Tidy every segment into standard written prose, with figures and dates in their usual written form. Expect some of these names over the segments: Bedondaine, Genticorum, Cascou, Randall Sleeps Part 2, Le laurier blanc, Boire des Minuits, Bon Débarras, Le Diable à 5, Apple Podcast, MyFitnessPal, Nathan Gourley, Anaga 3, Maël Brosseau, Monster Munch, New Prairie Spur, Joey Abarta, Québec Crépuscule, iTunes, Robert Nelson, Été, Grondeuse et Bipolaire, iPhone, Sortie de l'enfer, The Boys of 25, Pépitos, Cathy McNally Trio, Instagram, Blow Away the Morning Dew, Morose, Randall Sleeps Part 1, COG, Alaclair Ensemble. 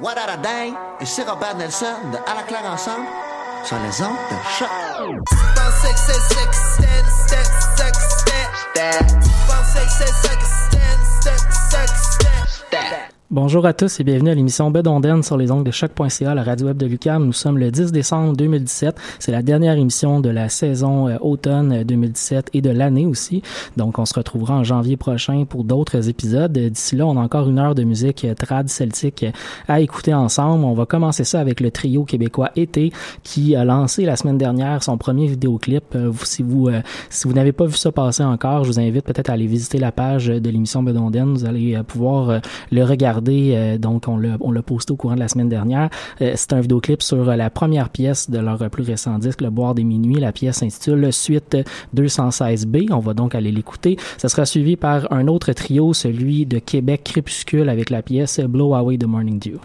What a day! Ici Robert Nelson de Alaclair Ensemble sur les ondes de choc. Bonjour à tous et bienvenue à l'émission Bedondaine sur les ondes de choc.ca, la radio web de l'UQAM. Nous sommes le 10 décembre 2017. C'est la dernière émission de la saison automne 2017 et de l'année aussi. Donc, on se retrouvera en janvier prochain pour d'autres épisodes. D'ici là, on a encore une heure de musique trad celtique à écouter ensemble. On va commencer ça avec le trio québécois Été qui a lancé la semaine dernière son premier vidéoclip. Si vous n'avez pas vu ça passer encore, je vous invite peut-être à aller visiter la page de l'émission Bedondaine. Vous allez pouvoir le regarder. Donc, on l'a posté au courant de la semaine dernière. C'est un vidéoclip sur la première pièce de leur plus récent disque, le Boire des Minuits. La pièce s'intitule Suite 216B. On va donc aller l'écouter. Ça sera suivi par un autre trio, celui de Québec Crépuscule, avec la pièce Blow Away the Morning Dew.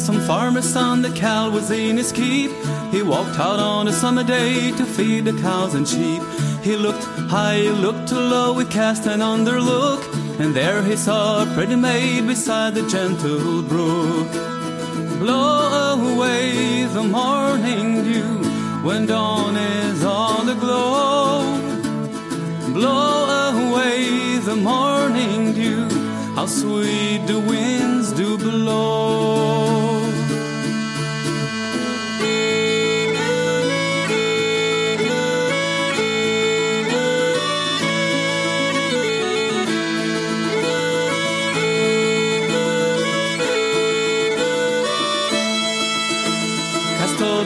some farmer's son, the cow was in his keep. He walked out on a summer day to feed the cows and sheep. He looked high, he looked low, he cast an underlook, and there he saw a pretty maid beside the gentle brook. Blow away the morning dew when dawn is all aglow. Blow away the morning dew, how sweet the winds do blow.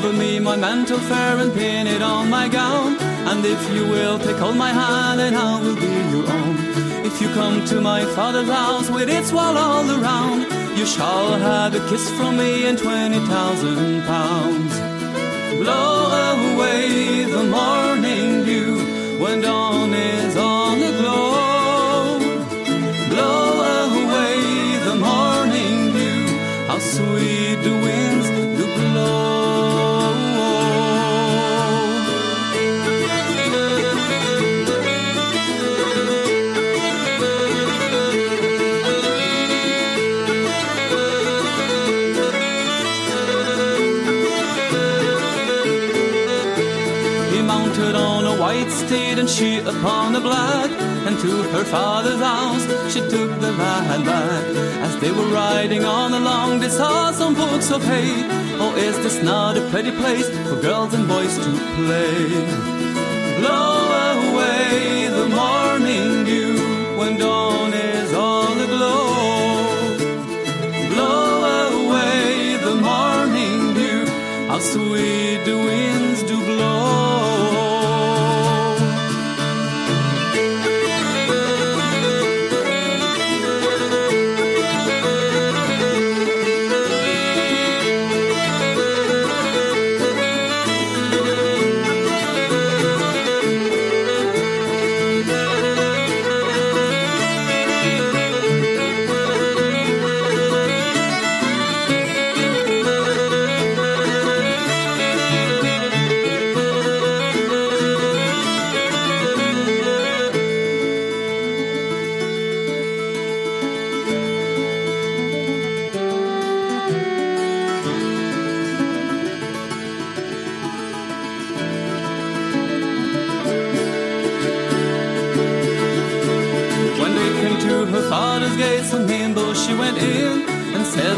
Over me my mantle fair and pin it on my gown, and if you will take hold my hand, and I will be your own. If you come to my father's house with its wall all around, you shall have a kiss from me and 20,000 pounds. Blow away the morning dew when dawn is on the glow. Blow away the morning dew, how sweet the winds do blow. And she upon a black, and to her father's house she took the lad back. As they were riding on along, they saw some books of hay. Oh, is this not a pretty place for girls and boys to play? Blow away the morning dew when dawn is all aglow. Blow away the morning dew, how sweet the winds do blow.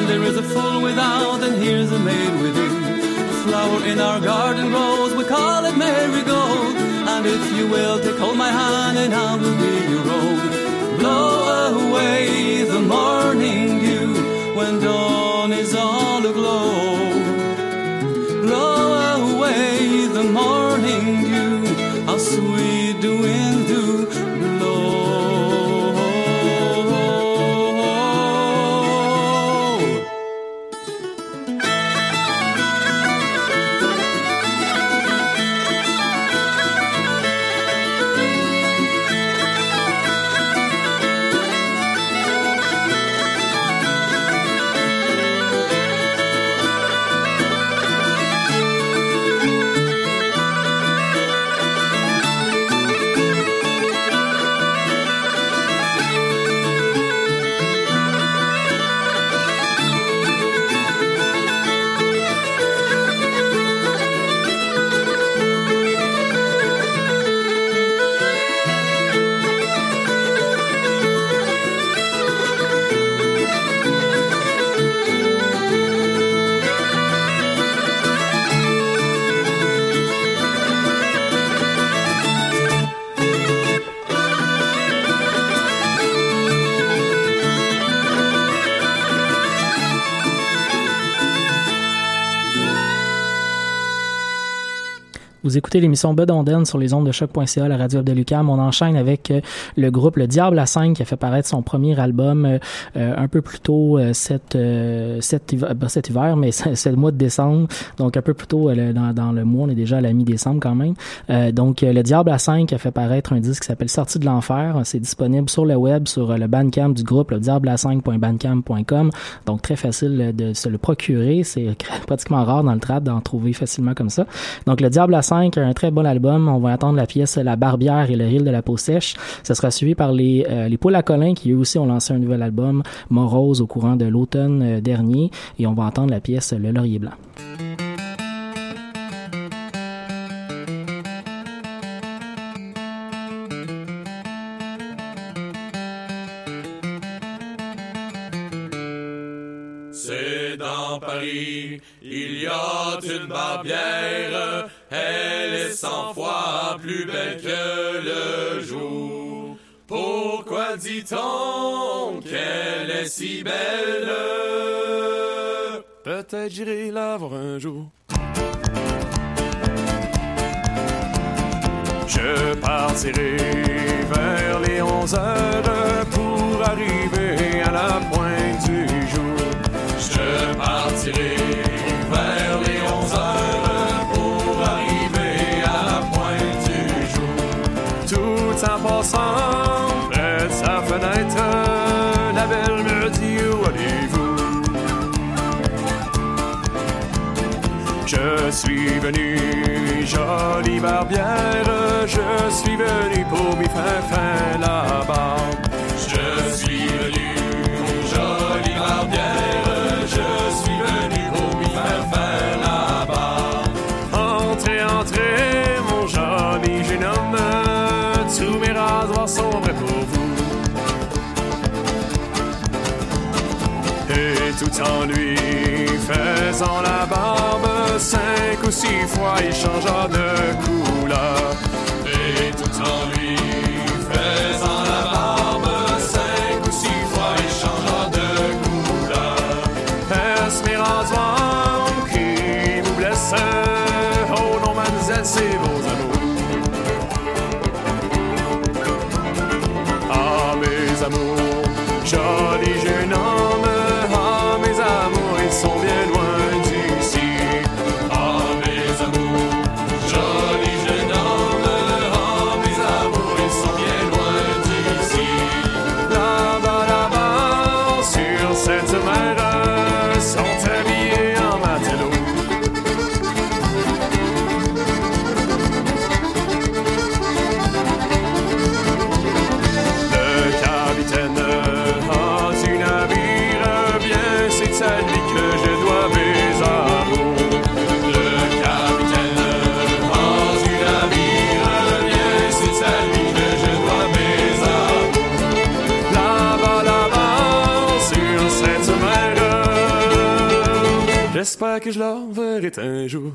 There is a fool without, and here's a maid within. A flower in our garden grows, we call it marigold. And if you will, take hold my hand, and I will be your own. Blow away the morning dew when dawn is all aglow. Blow away the morning dew, how sweet the wind do blow. Vous écoutez l'émission Bedonden sur les ondes de choc.ca, la radio de l'UQAM. On enchaîne avec le groupe Le Diable à 5 qui a fait paraître son premier album un peu plus tôt cet hiver, mais c'est le mois de décembre. Donc un peu plus tôt dans le mois, on est déjà à la mi-décembre quand même. Donc Le Diable à 5 a fait paraître un disque qui s'appelle Sortie de l'enfer. C'est disponible sur le web, sur le Bandcamp du groupe, le diableà5.bandcamp.com. Donc très facile de se le procurer. C'est pratiquement rare dans le trad d'en trouver facilement comme ça. Donc Le Diable à 5, un très bon album. On va attendre la pièce La Barbière et le Reel de la peau sèche. Ça sera suivi par les Poulacolin qui eux aussi ont lancé un nouvel album, Morose, au courant de l'automne dernier. Et on va entendre la pièce Le laurier blanc. C'est dans Paris, il y a une barbière, elle est 100 fois plus belle que le jour. Pourquoi dit-on qu'elle est si belle? Peut-être j'irai la voir un jour. Je partirai vers les 11 heures pour arriver à la pointe du jour. Je partirai vers les 11 heures pour arriver à la pointe du jour. Tout en passant près de sa fenêtre, la belle me dit où allez-vous? Je suis venu, jolie barbière, je suis venu pour m'y faire fin là-bas. Je suis venu, jolie barbière, je suis venu pour m'y faire faire là-bas. Entrez, entrez, mon joli jeune homme, tous mes rasoirs sont prêts pour vous. Et tout en lui faisant la barbe, 5 ou 6 fois il changea de couleur. Et tout en lui faisant la barbe, 5 ou 6 fois il changea de couleur. Mes rasoirs qui vous blessent, oh non, mademoiselle, c'est vos amours. Ah, mes amours, joli jeune homme, ah, mes amours, ils sont bien loin d'ici. Ah, mes amours, joli jeune homme, ah, mes amours, ils sont bien loin d'ici. Là-bas, là-bas, sur cette mer, sont habillés en matelot. Le capitaine a du navire, bien c'est à lui que je dois mes amours. Le capitaine a du navire, bien c'est à lui que je dois mes amours. Là-bas, là-bas, sur cette mer, j'espère que je leur verrai un jour.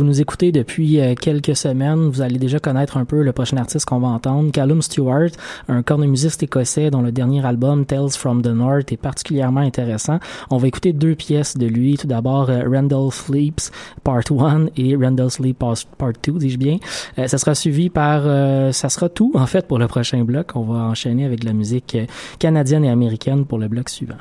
vous nous écoutez depuis quelques semaines, vous allez déjà connaître un peu le prochain artiste qu'on va entendre, Calum Stewart, un cornemusiste écossais dont le dernier album, Tales from the North, est particulièrement intéressant. On va écouter deux pièces de lui. Tout d'abord, Randall Sleeps Part 1 et Randall Sleeps Part 2, dis-je bien. Ça sera suivi par... ça sera tout, en fait, pour le prochain bloc. On va enchaîner avec de la musique canadienne et américaine pour le bloc suivant.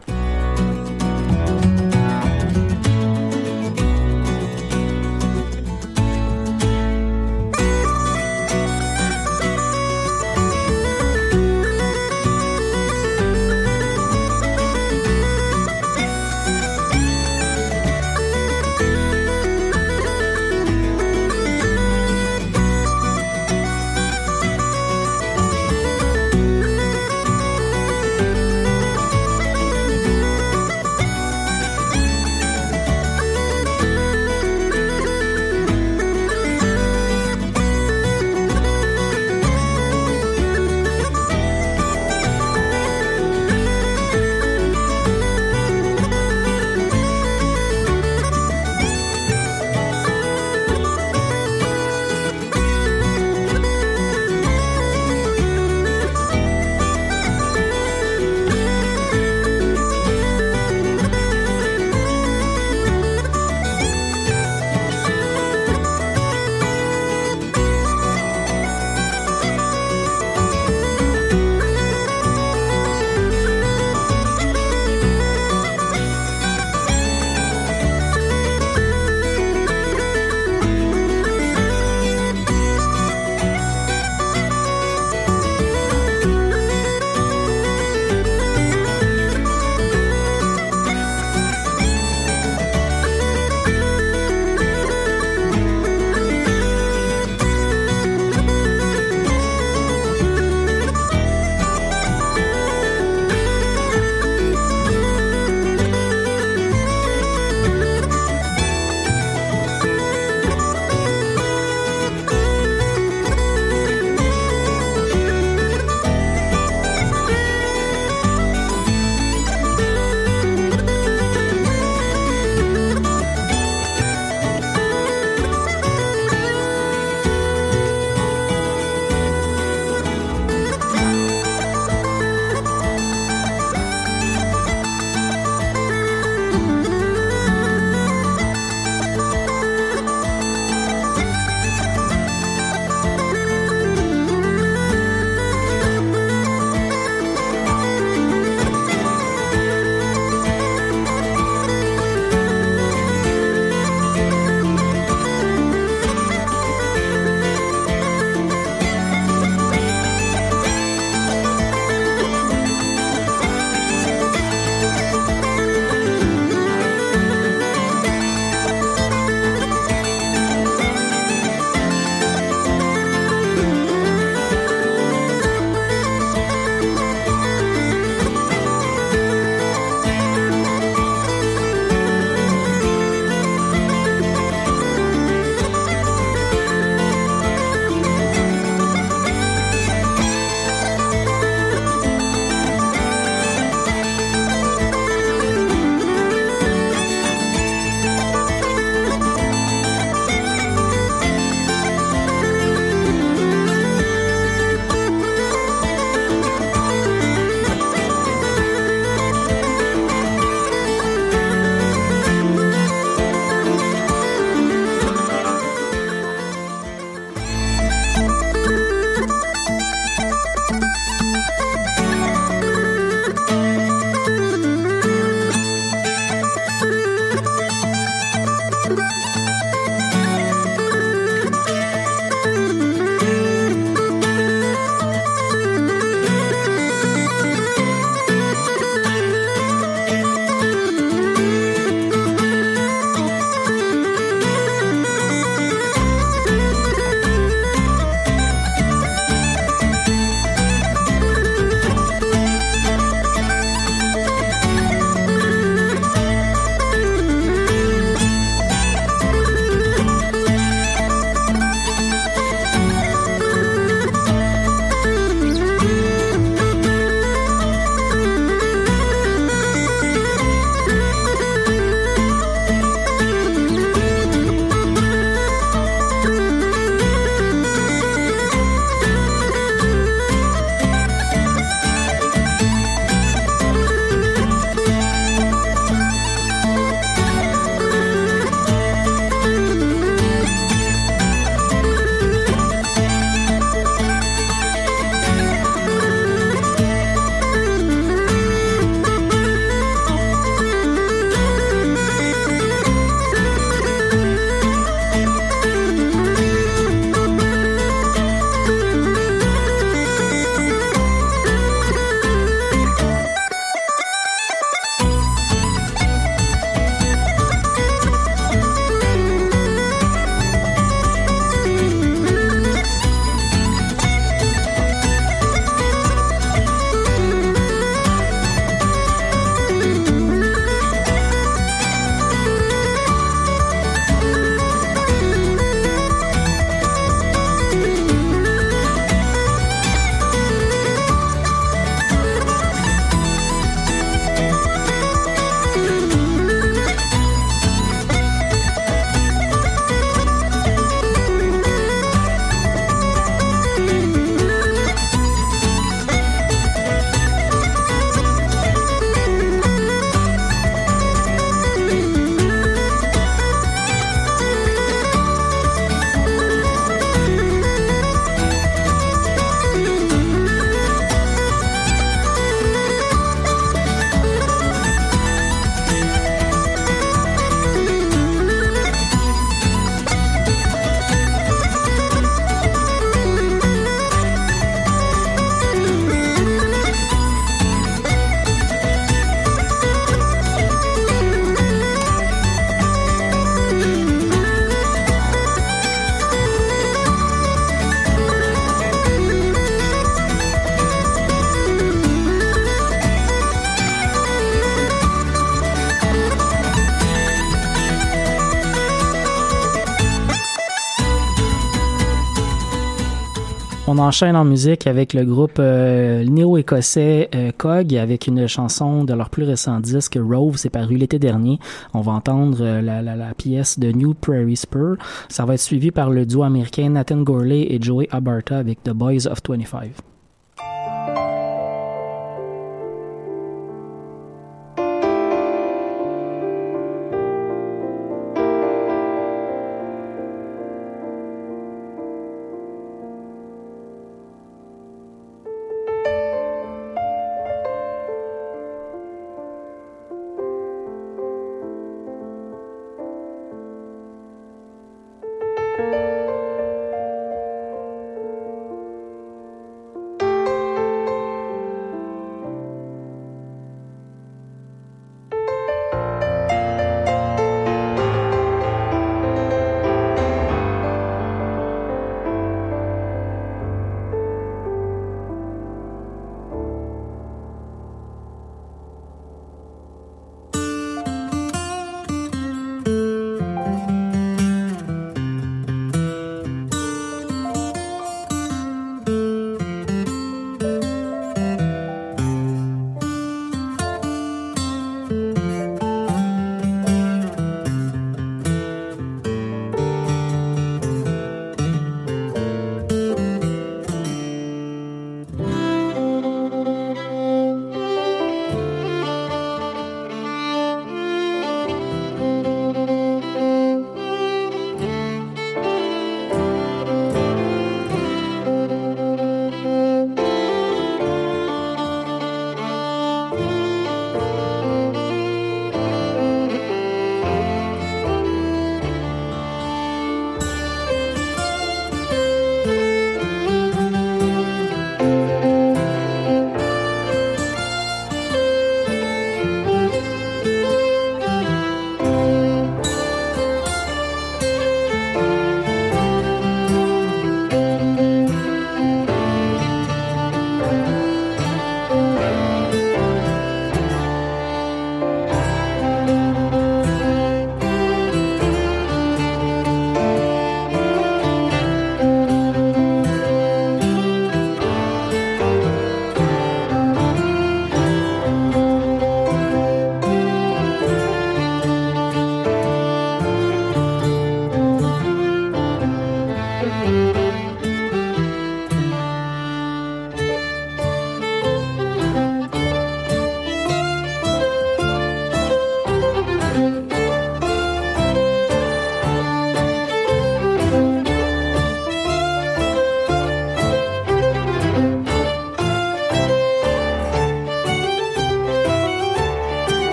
enchaîne en musique avec le groupe néo-écossais COG avec une chanson de leur plus récent disque Rove, c'est paru l'été dernier. On va entendre la pièce de New Prairie Spur. Ça va être suivi par le duo américain Nathan Gourley et Joey Abarta avec The Boys of 25.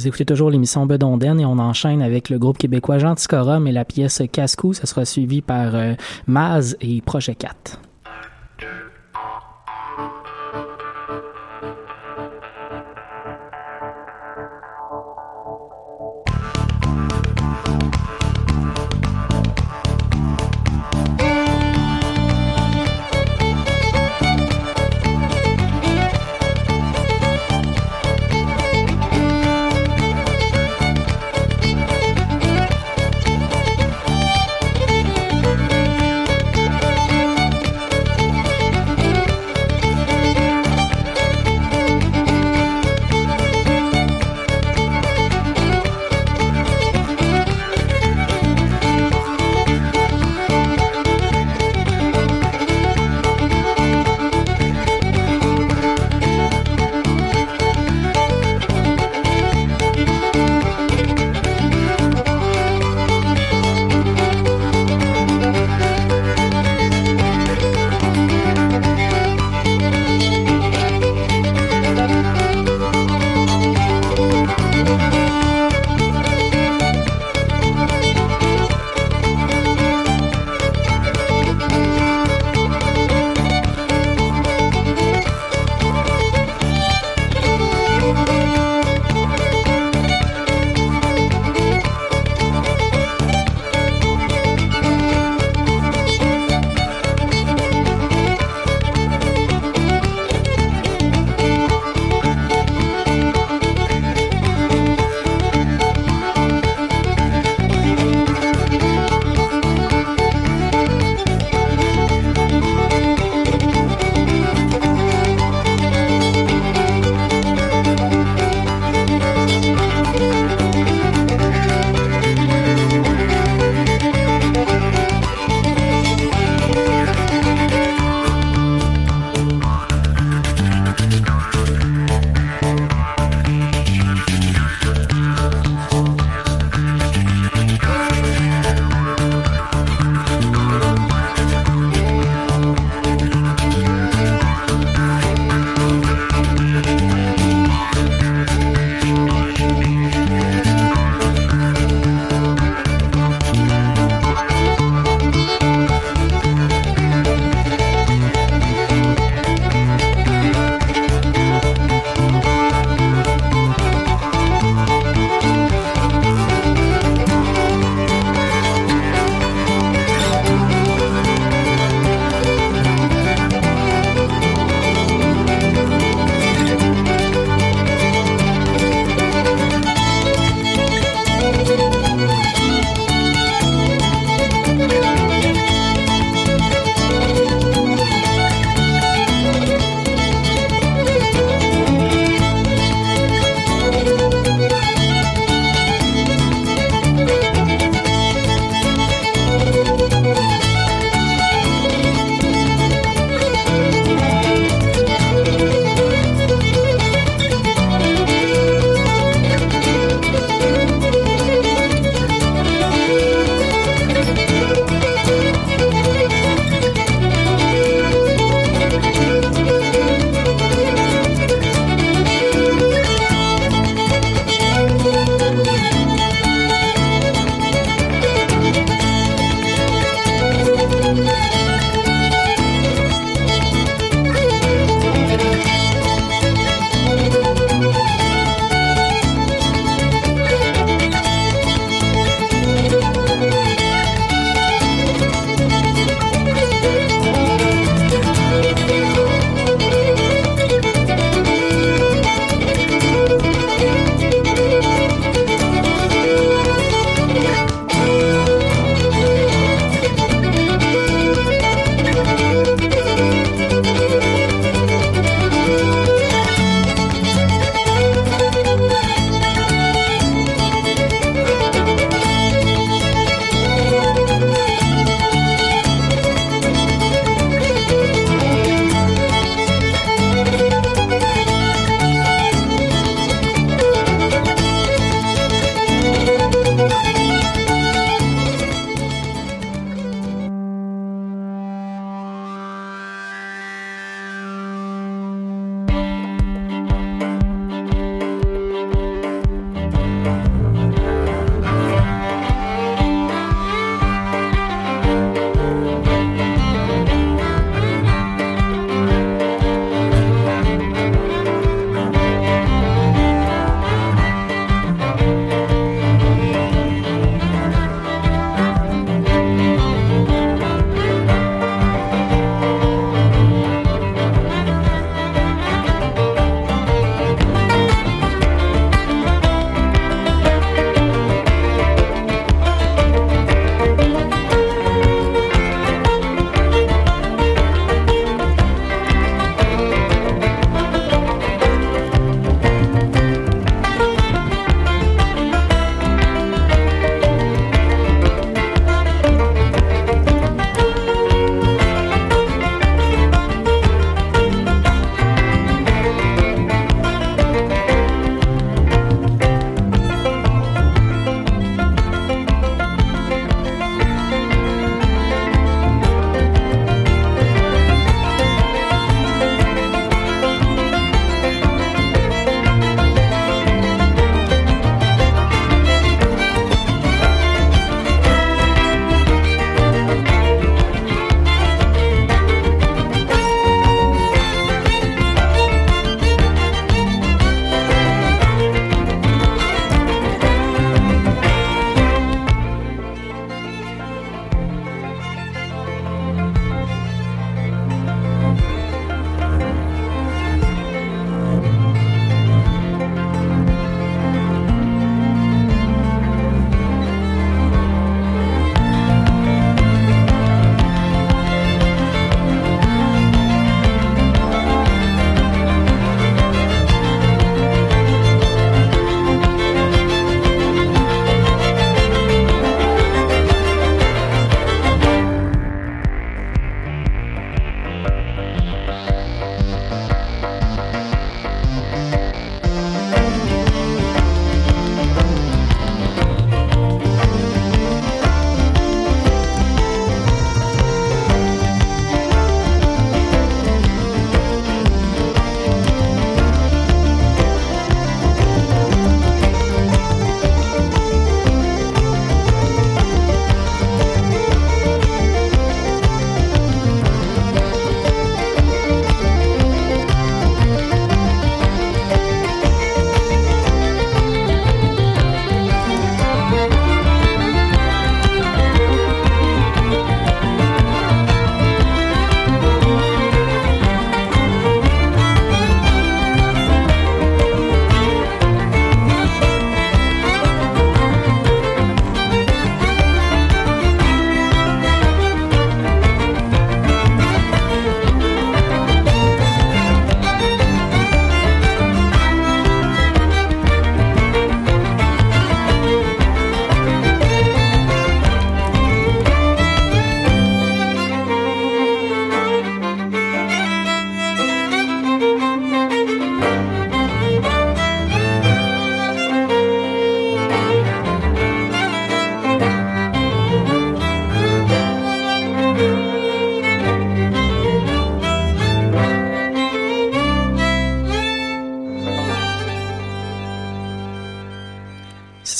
Vous écoutez toujours l'émission Bedondaine et on enchaîne avec le groupe québécois Genticorum et la pièce Cascou. Ça sera suivi par Maz et Projet 4.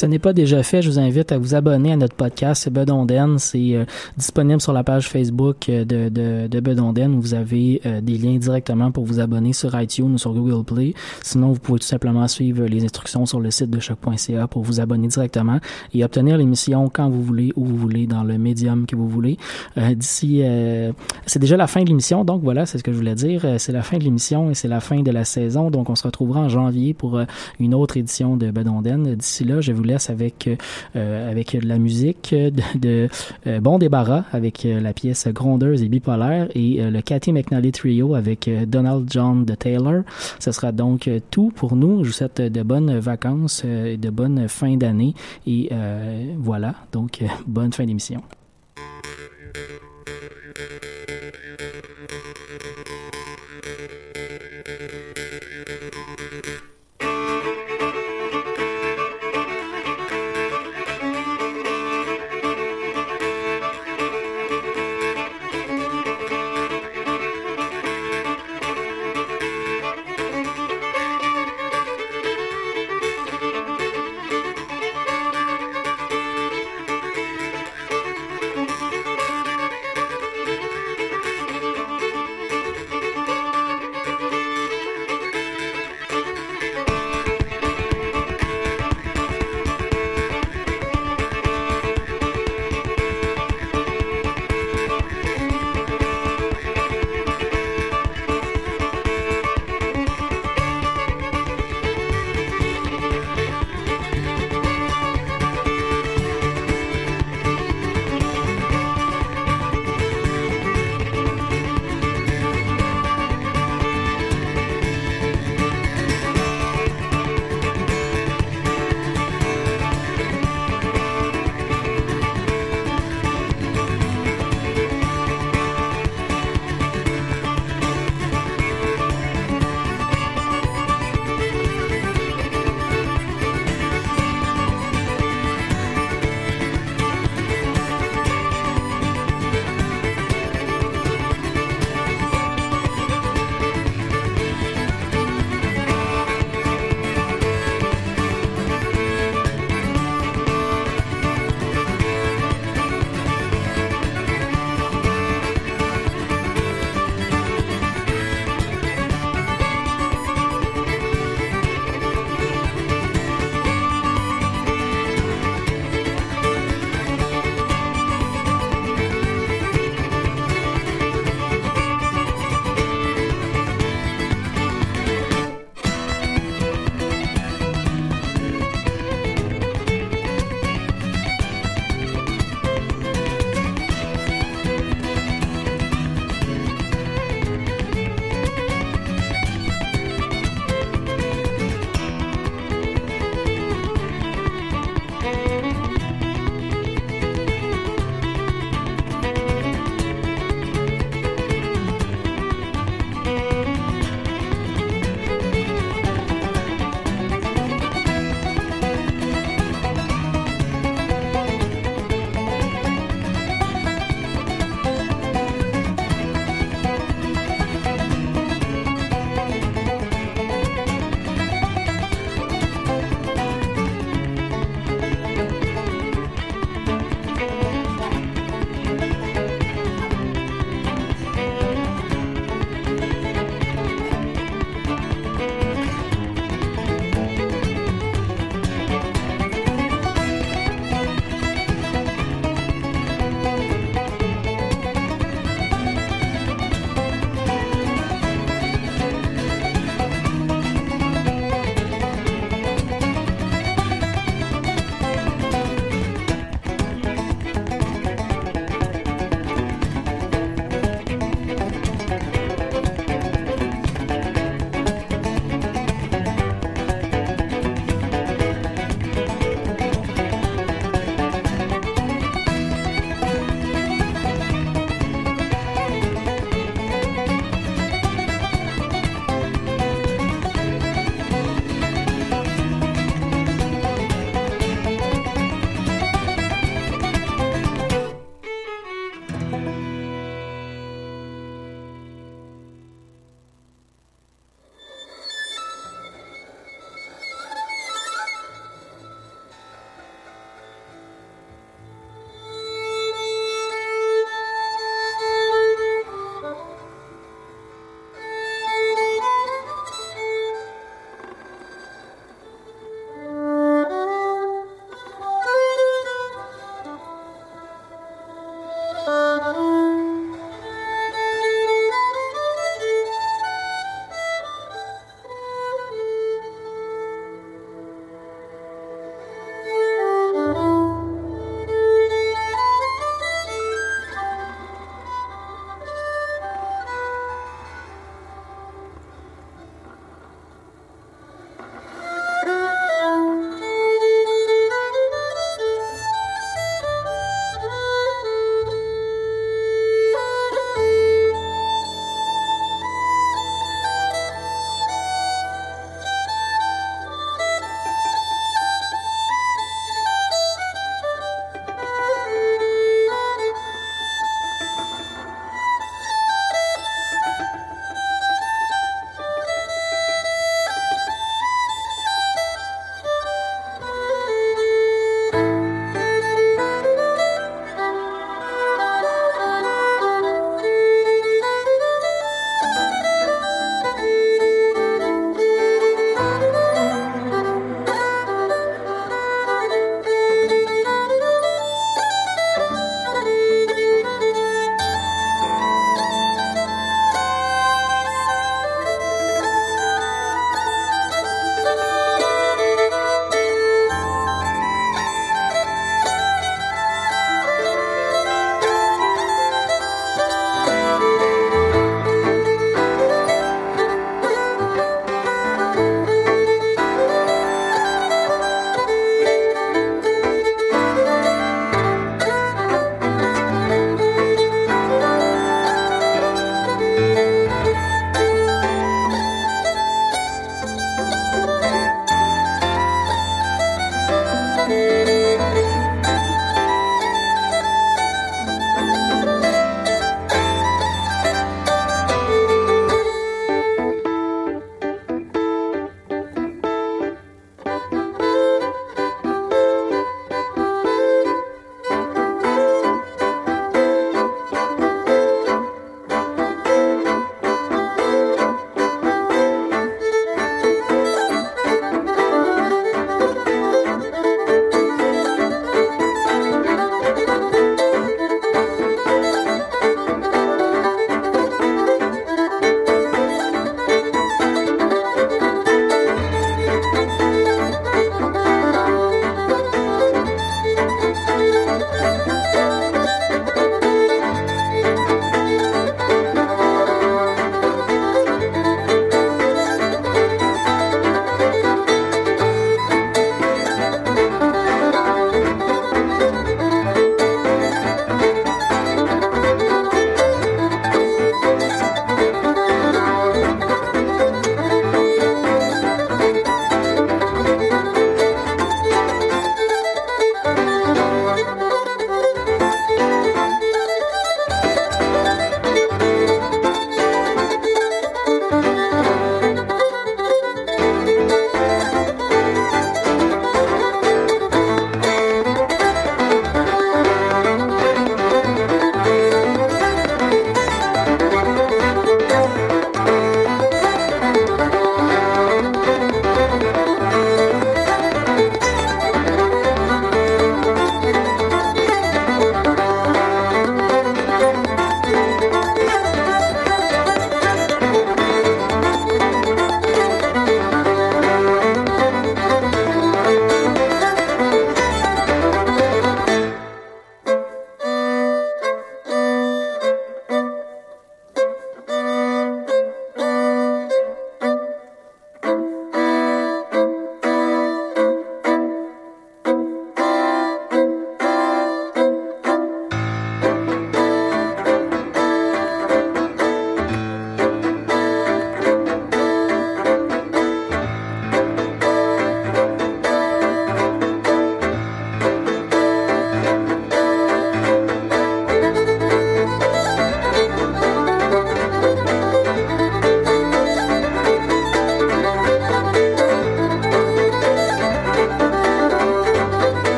ce n'est pas déjà fait, je vous invite à vous abonner à notre podcast. C'est Bedonden. C'est disponible sur la page Facebook de Bedonden, où vous avez des liens directement pour vous abonner sur iTunes ou sur Google Play. Sinon, vous pouvez tout simplement suivre les instructions sur le site de choc.ca pour vous abonner directement et obtenir l'émission quand vous voulez, où vous voulez, dans le médium que vous voulez. D'ici, c'est déjà la fin de l'émission, donc voilà, c'est ce que je voulais dire. C'est la fin de l'émission et c'est la fin de la saison, donc on se retrouvera en janvier pour une autre édition de Bedonden. D'ici là, je vous laisse avec de la musique de Bon Débarras avec la pièce Grondeuse et Bipolaire et le Cathy McNally Trio avec Donald John de Taylor. Ce sera donc tout pour nous. Je vous souhaite de bonnes vacances, de bonnes fins d'année et voilà, donc bonne fin d'émission.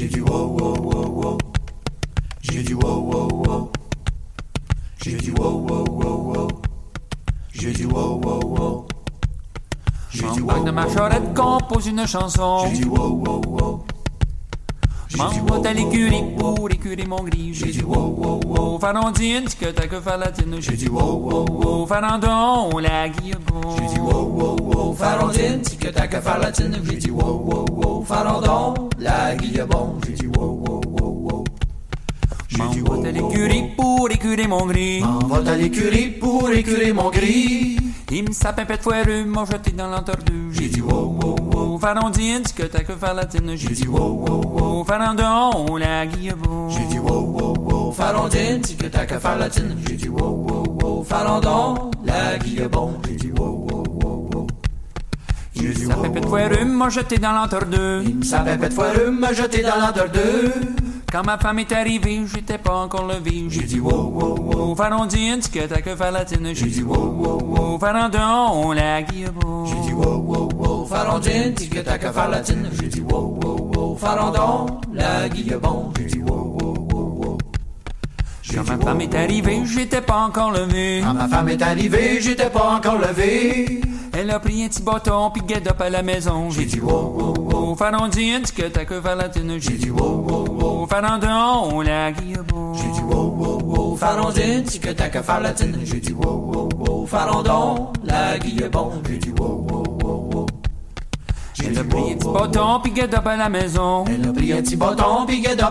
J'ai du wow wow wow wow. J'ai du wow wow wow. J'ai du wow wow wow wow. J'ai du wow wow wow. J'embarque dans ma charrette, compose une chanson. J'ai du wow wow wow. M'envoie à l'écurie pour écurer mon gris. J'ai du wow wow wow. Farandine, ce que t'as que faire la tenue. J'ai du wow wow wow. Farandon, la guillebon. J'ai du wow wow wow. Farandine, ce que t'as que faire la tenue. J'ai du wow wow wow. Farandon, la guillebon. J'ai du wow wow wow. M'envoie à l'écurie pour écurer mon gris. M'envoie à l'écurie pour écurer mon gris. Il me sape un pet foireux, m'a jeté dans l'entordu. J'ai dit wow wow wow. Farandine, ce que t'as que faire la tenue. J'ai dit wow wow wow. Farandon, la guillebon. J'ai dit wow wow wow. Farandine, ce que t'as que faire la tenue. J'ai dit wow wow wow. Farandon, la guillebon. J'ai dit wow wow wow. Il me sape un pet foireux, m'a jeté dans l'entordu. Il me sape un pet foireux, m'a jeté dans l'entordu. Quand ma femme est arrivée, j'étais pas encore levé. J'ai dit wow wow wow. Farandine, ce que t'as que faire la tenue. J'ai dit wow wow wow. Farandon, la guillebon. J'ai dit wow wow wow. Farandine, ce que t'as que faire la tenue. J'ai dit wow wow wow. Farandon, la guillebon. J'ai dit wow wow wow. Quand ma femme est arrivée, j'étais pas encore levé. Quand ma femme est arrivée, j'étais pas encore levé. Elle a pris un petit bâton pis get up à la maison. J'ai dit wow wow wow. Farandine, ce que t'as que faire la tenue. J'ai dit wow wow. Farandon, la guillebon. J'ai dit wow wow wow. Farandine, ce que t'as que faire la tenue. J'ai dit wow wow wow. Farandon, la guillebon. J'ai dit wow wow wow. Elle a pris un petit bâton pis get up à la maison. Elle a pris un petit bâton pis get up à la maison.